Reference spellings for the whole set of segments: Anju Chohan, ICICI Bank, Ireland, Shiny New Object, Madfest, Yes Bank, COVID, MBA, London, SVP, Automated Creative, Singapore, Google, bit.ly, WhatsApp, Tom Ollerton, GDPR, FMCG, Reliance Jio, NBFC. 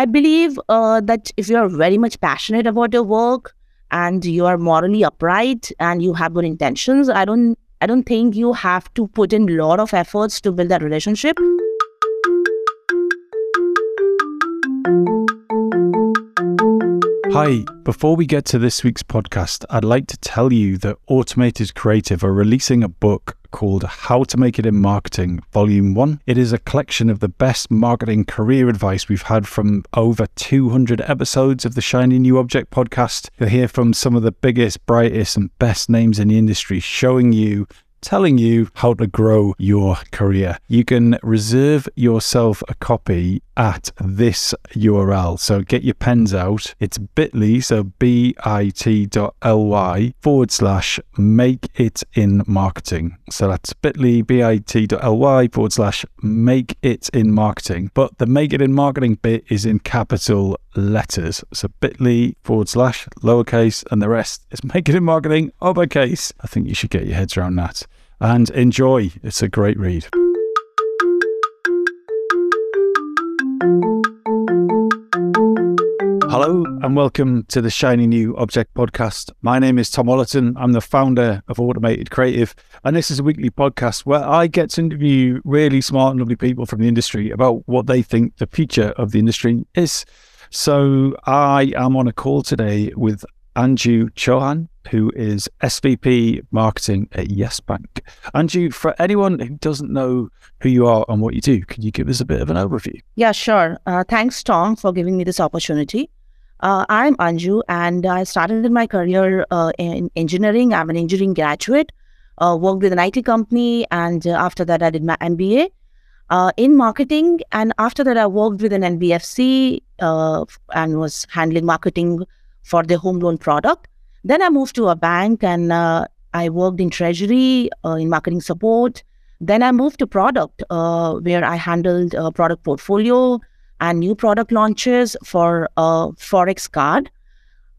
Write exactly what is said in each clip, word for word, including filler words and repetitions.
I believe uh, that if you are very much passionate about your work and you are morally upright and you have good intentions, I don't I don't think you have to put in a lot of efforts to build that relationship. Hi, before we get to this week's podcast, I'd like to tell you that Automated Creative are releasing a book called How to Make It in Marketing, Volume one. It is a collection of the best marketing career advice we've had from over two hundred episodes of the Shiny New Object podcast. You'll hear from some of the biggest, brightest and best names in the industry showing you, telling you how to grow your career. You can reserve yourself a copy at this U R L. So get your pens out. It's bit dot l y, so bit.ly forward slash make it in marketing. So that's bit dot l y, bit.ly forward slash make it in marketing. But the make it in marketing bit is in capital letters. So bit dot l y forward slash lowercase and the rest is make it in marketing uppercase. I think you should get your heads around that. And enjoy. It's a great read. Hello and welcome to the Shiny New Object podcast. My name is Tom Ollerton. I'm the founder of Automated Creative, and this is a weekly podcast where I get to interview really smart and lovely people from the industry about what they think the future of the industry is. So I am on a call today with Anju Chohan, who is S V P Marketing at Yes Bank. Anju, for anyone who doesn't know who you are and what you do, can you give us a bit of an overview? Yeah, sure. Uh, thanks, Tom, for giving me this opportunity. Uh, I'm Anju, and I started my career uh, in engineering. I'm an engineering graduate, uh, worked with an I T company, and uh, after that, I did my M B A uh, in marketing. And after that, I worked with an N B F C uh, and was handling marketing for their home loan product. Then I moved to a bank and uh, I worked in treasury, uh, in marketing support. Then I moved to product uh, where I handled uh, product portfolio and new product launches for uh, Forex card.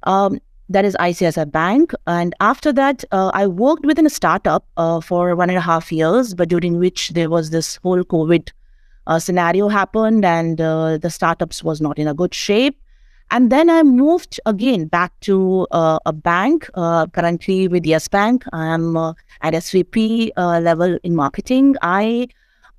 Um, that is I C I C I Bank. And after that, uh, I worked within a startup uh, for one and a half years, but during which there was this whole COVID uh, scenario happened and uh, the startups was not in a good shape. And then I moved again back to uh, a bank, uh, currently with Yes Bank. I am uh, at S V P uh, level in marketing. I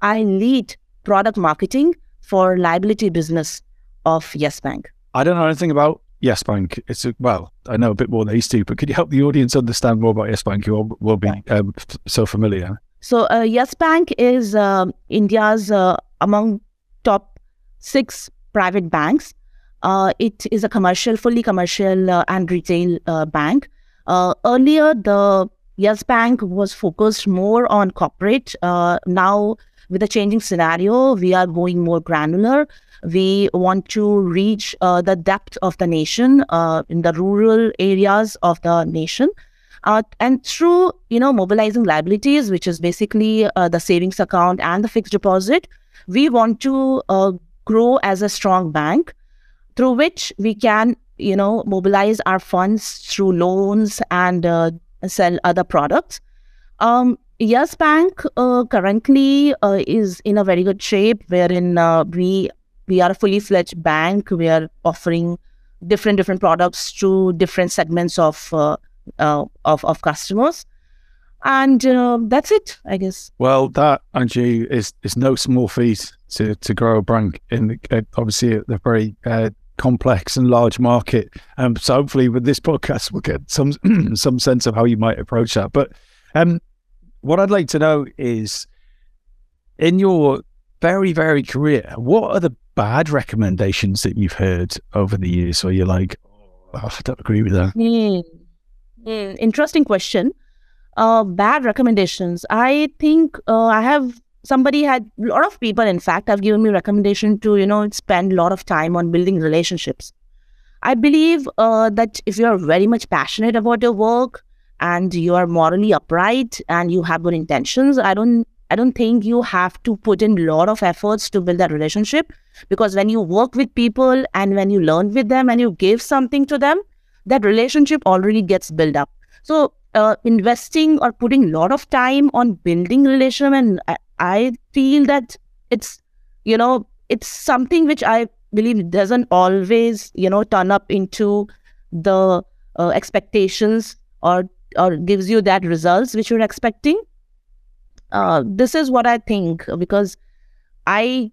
I lead product marketing for liability business of Yes Bank. I don't know anything about Yes Bank. It's a, well, I know a bit more than these two, but could you help the audience understand more about Yes Bank? You all will be um, so familiar. So uh, Yes Bank is uh, India's uh, among top six private banks. Uh, it is a commercial, fully commercial uh, and retail uh, bank. Uh, earlier, the Yes Bank was focused more on corporate. Uh, now, with the changing scenario, we are going more granular. We want to reach uh, the depth of the nation, uh, in the rural areas of the nation. Uh, and through, you know, mobilizing liabilities, which is basically uh, the savings account and the fixed deposit, we want to uh, grow as a strong bank, through which we can, you know, mobilize our funds through loans and uh, sell other products. Um, Yes Bank uh, currently uh, is in a very good shape, wherein uh, we we are a fully fledged bank. We are offering different different products to different segments of uh, uh, of of customers. And uh, that's it, I guess. Well, that, Anju, is is no small feat to to grow a bank in the, uh, obviously a very uh, complex and large market. Um, so hopefully, with this podcast, we'll get some some sense of how you might approach that. But um, what I'd like to know is, in your very varied career, what are the bad recommendations that you've heard over the years, where you're like, oh, I don't agree with that? Mm. Mm. Interesting question. Uh, bad recommendations. I think uh, I have somebody had a lot of people, in fact, have given me recommendation to, you know, spend a lot of time on building relationships. I believe uh, that if you are very much passionate about your work and you are morally upright and you have good intentions, I don't, I don't think you have to put in a lot of efforts to build that relationship, because when you work with people and when you learn with them and you give something to them, that relationship already gets built up. So Uh, investing or putting a lot of time on building relation, and I, I feel that it's, you know, it's something which I believe doesn't always, you know, turn up into the uh, expectations or or gives you that results which you're expecting. Uh, this is what I think, because I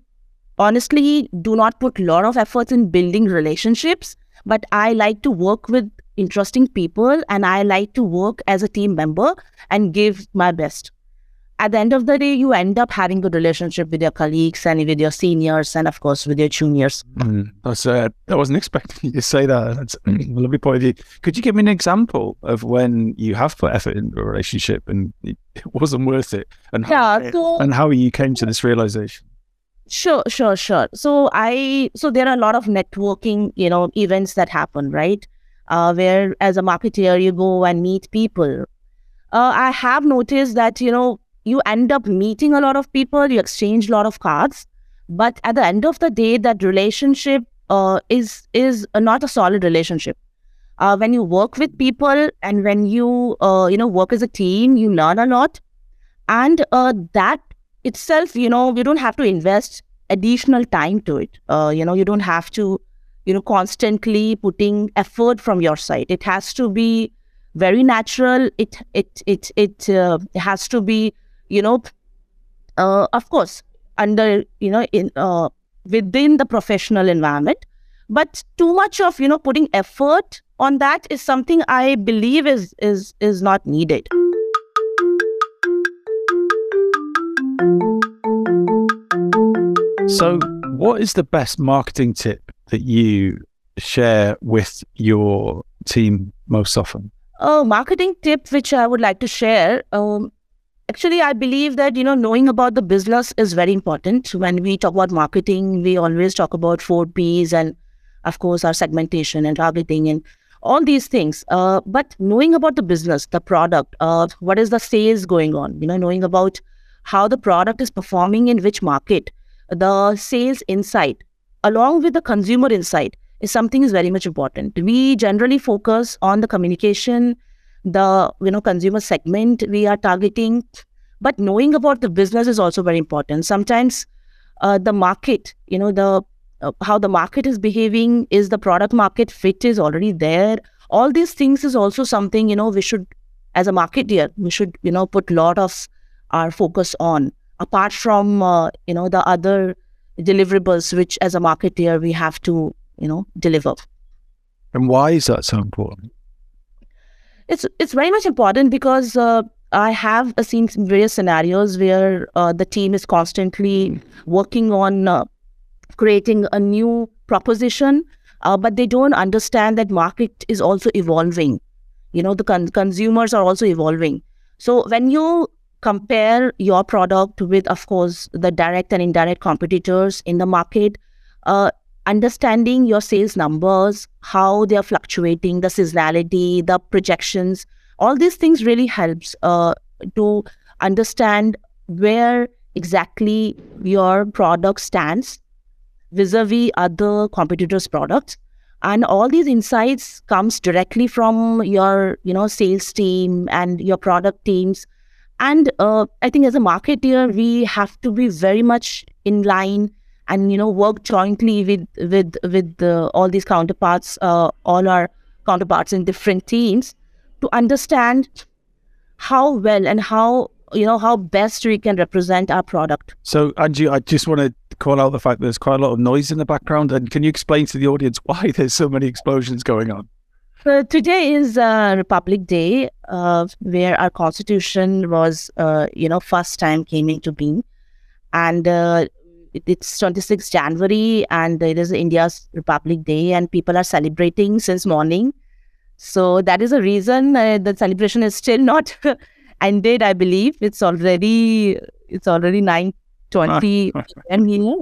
honestly do not put a lot of efforts in building relationships, but I like to work with interesting people and I like to work as a team member and give my best. At the end of the day, you end up having a relationship with your colleagues and with your seniors and, of course, with your juniors. Mm, that's, uh, I wasn't expecting you to say that. That's a lovely point of view. Could you give me an example of when you have put effort into a relationship and it wasn't worth it? And how, yeah, so, and how you came to this realization? Sure, sure, sure. So, I, so there are a lot of networking, you know, events that happen, right? Uh, where as a marketeer, you go and meet people. Uh, I have noticed that, you know, you end up meeting a lot of people, you exchange a lot of cards, but at the end of the day, that relationship uh, is is not a solid relationship. Uh, when you work with people and when you uh, you know work as a team, you learn a lot, and uh, that itself, you know, you don't have to invest additional time to it. Uh, you know, you don't have to, you know, constantly putting effort from your side. It has to be very natural. It it it it uh, has to be, you know, uh, of course, under, you know, in uh, within the professional environment. But too much of, you know, putting effort on that is something I believe is is is not needed. So what is the best marketing tip that you share with your team most often? Oh, marketing tip, which I would like to share. Um, Actually, I believe that, you know, knowing about the business is very important. When we talk about marketing, we always talk about four P's and, of course, our segmentation and targeting and all these things. Uh, but knowing about the business, the product, uh, what is the sales going on, you know, knowing about how the product is performing in which market, the sales insight, along with the consumer insight is something is very much important. We generally focus on the communication, the, you know, consumer segment we are targeting, but knowing about the business is also very important. Sometimes uh, the market, you know, the uh, how the market is behaving, is the product market fit is already there. All these things is also something, you know, we should, as a marketeer, we should, you know, put a lot of our focus on, apart from, uh, you know, the other deliverables, which as a marketeer, we have to, you know, deliver. And why is that so important? It's it's very much important because uh, I have seen various scenarios where uh, the team is constantly working on uh, creating a new proposition, uh, but they don't understand that market is also evolving. You know, the con consumers are also evolving. So when you compare your product with, of course, the direct and indirect competitors in the market, uh, understanding your sales numbers, how they are fluctuating, the seasonality, the projections, all these things really helps uh, to understand where exactly your product stands vis-a-vis other competitors' products. And all these insights comes directly from your, you know, sales team and your product teams. And uh, I think as a marketer, we have to be very much in line and, you know, work jointly with with with uh, all these counterparts, uh, all our counterparts in different teams, to understand how well and how, you know, how best we can represent our product. So, Anju, I just want to call out the fact that there's quite a lot of noise in the background, and can you explain to the audience why there's so many explosions going on? Uh, today is uh, Republic Day, uh, where our Constitution was, uh, you know, first time came into being, and. Uh, It's twenty-sixth January and it is India's Republic Day and people are celebrating since morning. So that is a reason uh, the celebration is still not ended, I believe. It's already it's already nine twenty and you know.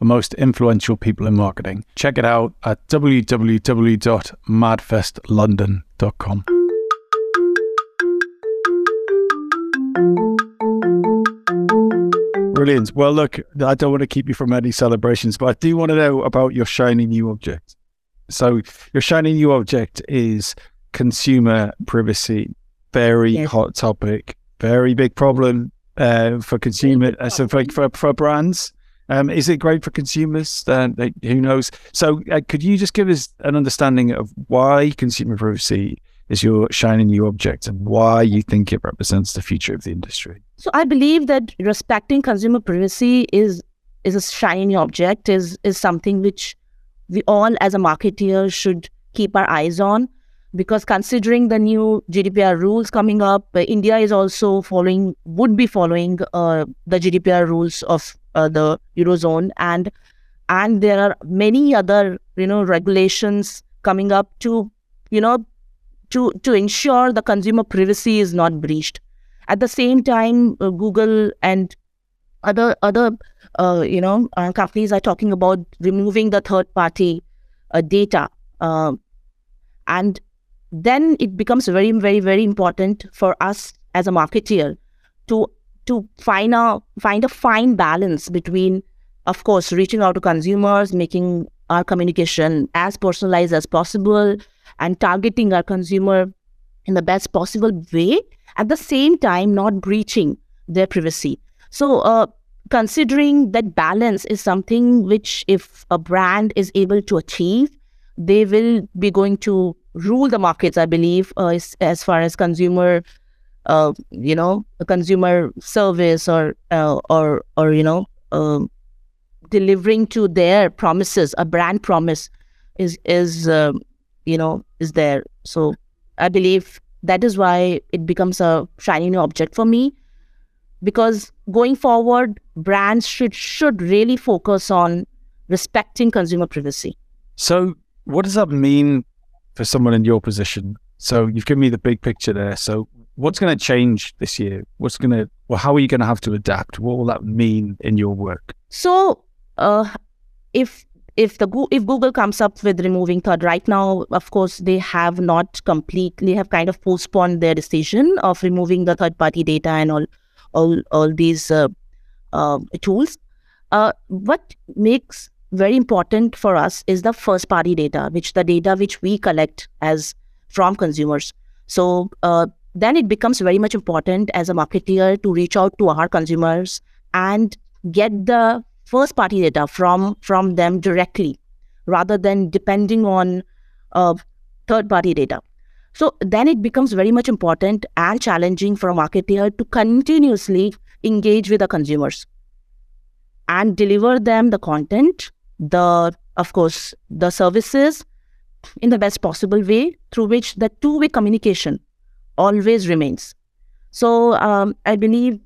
and most influential people in marketing. Check it out at w w w dot madfest london dot com. Brilliant. Well, look, I don't want to keep you from any celebrations, but I do want to know about your shiny new object. So your shiny new object is consumer privacy. Very yes. hot topic, very big problem uh, for consumer, uh, so for, for, for brands. Um, is it great for consumers? Uh, they, who knows? So uh, could you just give us an understanding of why consumer privacy is your shiny new object and why you think it represents the future of the industry? So I believe that respecting consumer privacy is is a shiny object, is is something which we all as a marketeer should keep our eyes on, because considering the new G D P R rules coming up, India is also following, would be following uh, the G D P R rules of uh, the Eurozone, and and there are many other you know regulations coming up to you know to to ensure the consumer privacy is not breached. At the same time, uh, Google and other other uh, you know uh, companies are talking about removing the third party uh, data, uh, and then it becomes very very very important for us as a marketeer to to find a find a fine balance between, of course, reaching out to consumers, making our communication as personalized as possible, and targeting our consumer in the best possible way, at the same time not breaching their privacy. So uh, considering that balance is something which if a brand is able to achieve, they will be going to rule the markets, I believe, uh, as, as far as consumer, uh, you know, consumer service or, uh, or, or you know, uh, delivering to their promises, a brand promise is, is uh, you know, is there. So I believe that is why it becomes a shiny new object for me, because going forward, brands should, should really focus on respecting consumer privacy. So what does that mean for someone in your position? So you've given me the big picture there. So what's going to change this year? What's going to, well, how are you going to have to adapt? What will that mean in your work? So uh, if If the if Google comes up with removing third, right now, of course, they have not completely, have kind of postponed their decision of removing the third-party data and all, all, all these uh, uh, tools. Uh, what makes very important for us is the first-party data, which the data which we collect as from consumers. So uh, then it becomes very much important as a marketeer to reach out to our consumers and get the first party data from from them directly, rather than depending on uh, third party data. So then it becomes very much important and challenging for a marketer to continuously engage with the consumers and deliver them the content, the of course the services in the best possible way, through which the two-way communication always remains. So um, I believe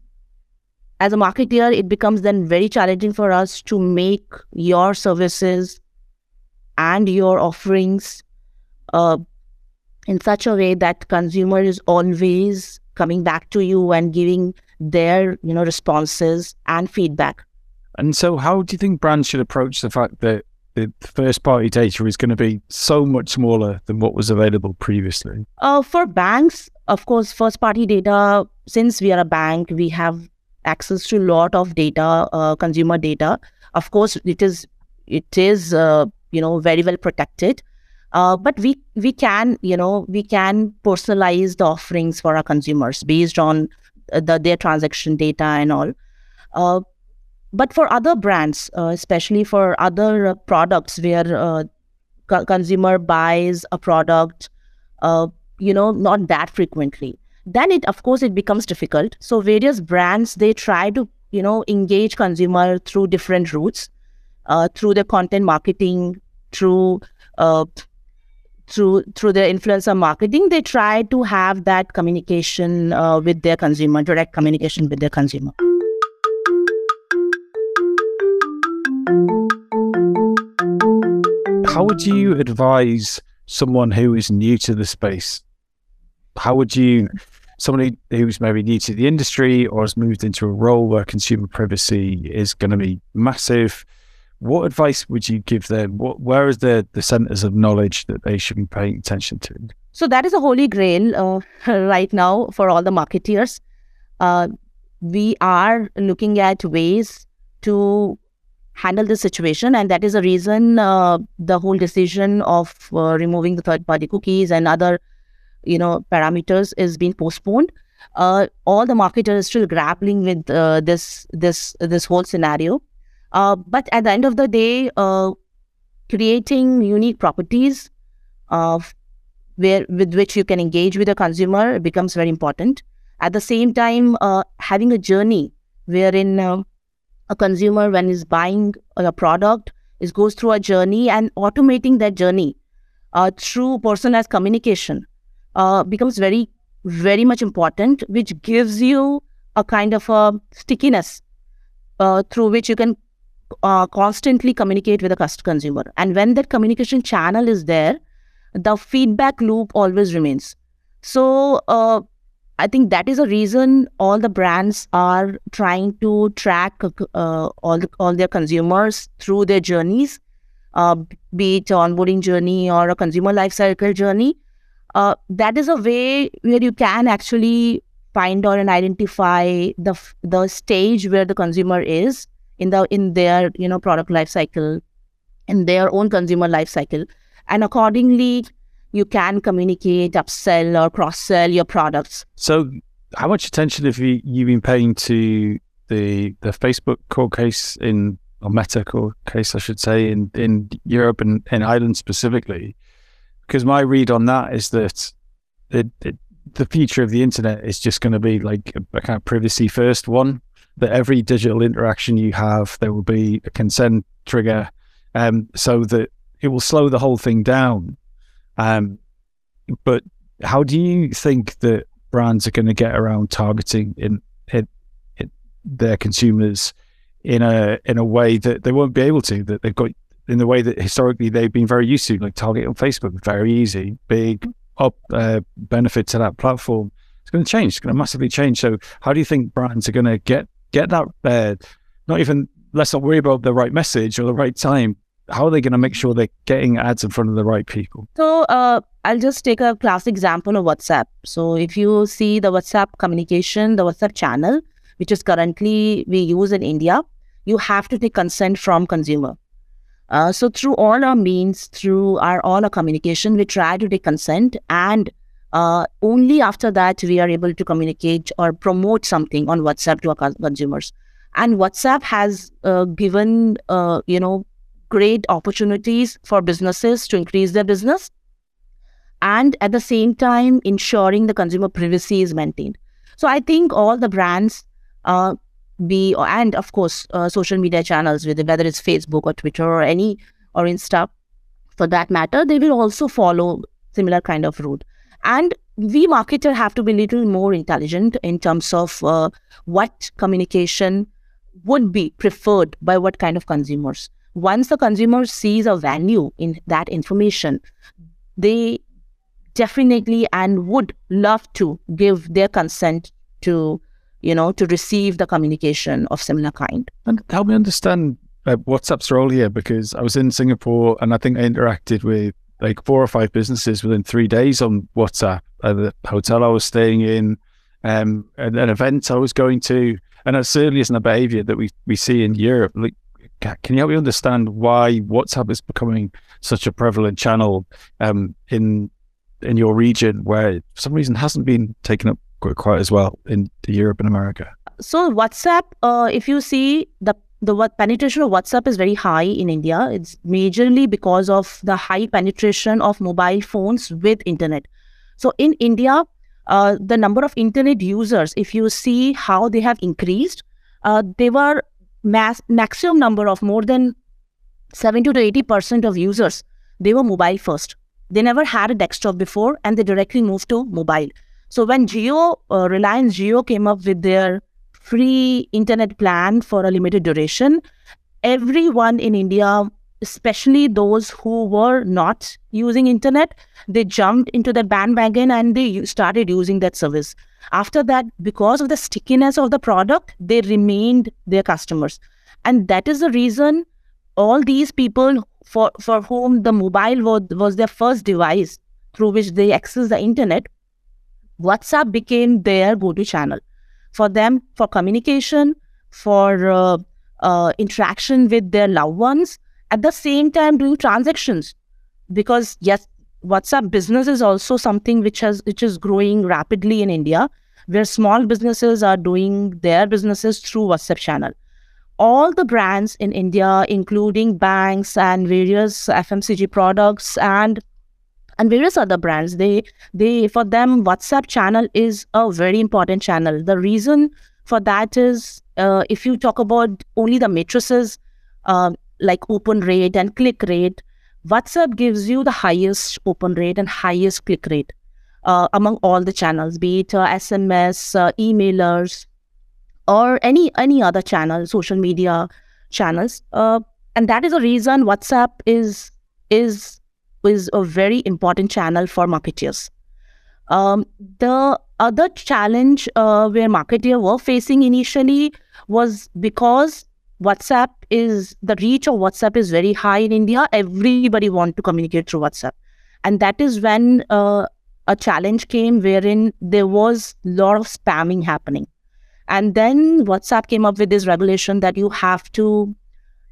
as a marketeer, it becomes then very challenging for us to make your services and your offerings uh, in such a way that consumer is always coming back to you and giving their you know responses and feedback. And so how do you think brands should approach the fact that the first party data is going to be so much smaller than what was available previously? Uh, for banks, of course, first party data, since we are a bank, we have access to a lot of data, uh, consumer data. Of course, it is it is uh, you know very well protected, uh, but we we can you know we can personalize the offerings for our consumers based on the their transaction data and all. Uh, but for other brands, uh, especially for other products where uh, co- consumer buys a product, uh, you know not that frequently, then it, of course, it becomes difficult. So various brands, they try to, you know, engage consumer through different routes, uh, through their content marketing, through, uh, through, through their influencer marketing. They try to have that communication uh, with their consumer, direct communication with their consumer. How would you advise someone who is new to the space? How would you, somebody who's maybe new to the industry or has moved into a role where consumer privacy is going to be massive, what advice would you give them? What, where is the, the centers of knowledge that they should be paying attention to? So that is a holy grail uh, right now for all the marketeers. Uh, we are looking at ways to handle this situation, and that is the reason uh, the whole decision of uh, removing the third-party cookies and other, you know, parameters is being postponed. Uh, all the marketers are still grappling with uh, this this this whole scenario. Uh, but at the end of the day, uh, creating unique properties uh, where with which you can engage with the consumer becomes very important. At the same time, uh, having a journey wherein uh, a consumer, when is buying a product, is goes through a journey, and automating that journey uh, through personalized communication uh, becomes very, very much important, which gives you a kind of a stickiness uh, through which you can uh, constantly communicate with the consumer. And when that communication channel is there, the feedback loop always remains. So uh, I think that is a reason all the brands are trying to track uh, all the, all their consumers through their journeys, uh, be it onboarding journey or a consumer life cycle journey. Uh, that is a way where you can actually find out and identify the the stage where the consumer is in the in their you know product life cycle, in their own consumer life cycle, and accordingly you can communicate, upsell or cross sell your products. So, how much attention have you you been paying to the the Facebook court case in or Meta court case, I should say, in in Europe and in Ireland specifically? Because my read on that is that it, it, the future of the internet is just going to be like a, a kind of privacy first one, that every digital interaction you have, there will be a consent trigger, um, so that it will slow the whole thing down. Um, but how do you think that brands are going to get around targeting in, in, in their consumers in a in a way that they won't be able to, that they've got, in the way that historically they've been very used to, like target on Facebook, very easy, big up uh, benefit to that platform? It's going to change. It's going to massively change. So how do you think brands are going to get get that? Uh, not even, let's not worry about the right message or the right time. How are they going to make sure they're getting ads in front of the right people? So uh, I'll just take a classic example of WhatsApp. So if you see the WhatsApp communication, the WhatsApp channel, which is currently we use in India, you have to take consent from consumer. Uh, so through all our means, through our all our communication, we try to take consent, and uh, only after that we are able to communicate or promote something on WhatsApp to our consumers. And WhatsApp has uh, given uh, you know great opportunities for businesses to increase their business, and at the same time ensuring the consumer privacy is maintained. So I think all the brands. Uh, Be and of course uh, social media channels, with whether it's Facebook or Twitter or any or Insta, for that matter, they will also follow similar kind of route. And we marketers have to be a little more intelligent in terms of uh, what communication would be preferred by what kind of consumers. Once the consumer sees a value in that information, they definitely and would love to give their consent to. You know, to receive the communication of similar kind. And help me understand uh, WhatsApp's role here, because I was in Singapore and I think I interacted with like four or five businesses within three days on WhatsApp. Uh, the hotel I was staying in, um, an, an event I was going to, and that certainly isn't a behaviour that we we see in Europe. Like, can you help me understand why WhatsApp is becoming such a prevalent channel um, in in your region, where for some reason hasn't been taken up quite as well in Europe and America? So WhatsApp, uh, if you see, the the penetration of WhatsApp is very high in India. It's majorly because of the high penetration of mobile phones with internet. So in India, uh, the number of internet users, if you see how they have increased, uh, they were mass maximum number of more than seventy to eighty percent of users. They were mobile first. They never had a desktop before, and they directly moved to mobile. So when Jio, uh, Reliance Jio came up with their free internet plan for a limited duration, everyone in India, especially those who were not using internet, they jumped into the bandwagon and they started using that service. After that, because of the stickiness of the product, they remained their customers. And that is the reason all these people for, for whom the mobile was, was their first device through which they access the internet, WhatsApp became their go-to channel. For them, for communication, for uh, uh, interaction with their loved ones, at the same time doing transactions. Because yes, WhatsApp business is also something which has which is growing rapidly in India, where small businesses are doing their businesses through WhatsApp channel. All the brands in India, including banks and various F M C G products and and various other brands, they they for them WhatsApp channel is a very important channel. The reason for that is uh, if you talk about only the matrices uh, like open rate and click rate, WhatsApp gives you the highest open rate and highest click rate uh, among all the channels, be it uh, S M S, uh, emailers, or any any other channel, social media channels. Uh, and that is the reason WhatsApp is is is a very important channel for marketers. Um, the other challenge uh, where marketers were facing initially was because WhatsApp is, the reach of WhatsApp is very high in India. Everybody wants to communicate through WhatsApp. And that is when uh, a challenge came wherein there was a lot of spamming happening. And then WhatsApp came up with this regulation that you have to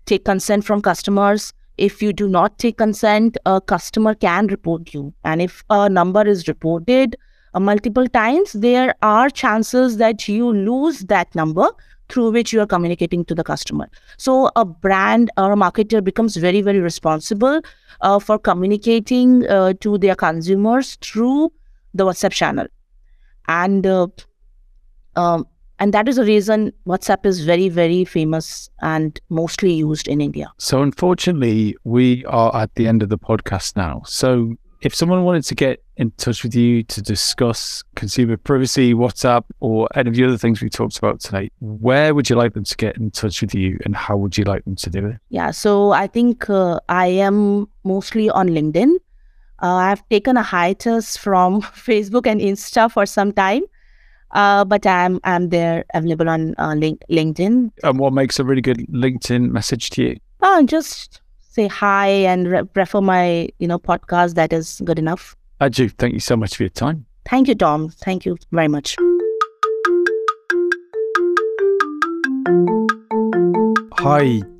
take consent from customers. If you do not take consent, a customer can report you. And if a number is reported uh, multiple times, there are chances that you lose that number through which you are communicating to the customer. So a brand or a marketer becomes very, very responsible uh, for communicating uh, to their consumers through the WhatsApp channel. And uh, um, and that is the reason WhatsApp is very, very famous and mostly used in India. So unfortunately, we are at the end of the podcast now. So if someone wanted to get in touch with you to discuss consumer privacy, WhatsApp, or any of the other things we talked about tonight, where would you like them to get in touch with you and how would you like them to do it? Yeah, so I think uh, I am mostly on LinkedIn. Uh, I've taken a hiatus from Facebook and Insta for some time, uh, but I'm, I'm there available on uh, link LinkedIn. And what makes a really good LinkedIn message to you? Oh, just... say hi and re refer my, you know, podcast. That is good enough. Anju, thank you so much for your time. Thank you, Tom. Thank you very much. Hi.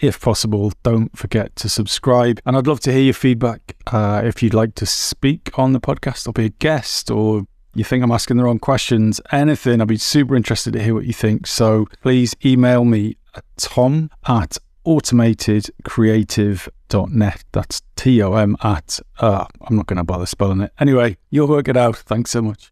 if possible, don't forget to subscribe. And I'd love to hear your feedback. Uh, if you'd like to speak on the podcast or be a guest, or you think I'm asking the wrong questions, anything, I'd be super interested to hear what you think. So please email me at tom at automated creative dot net. That's T O M at, uh, I'm not going to bother spelling it. Anyway, you'll work it out. Thanks so much.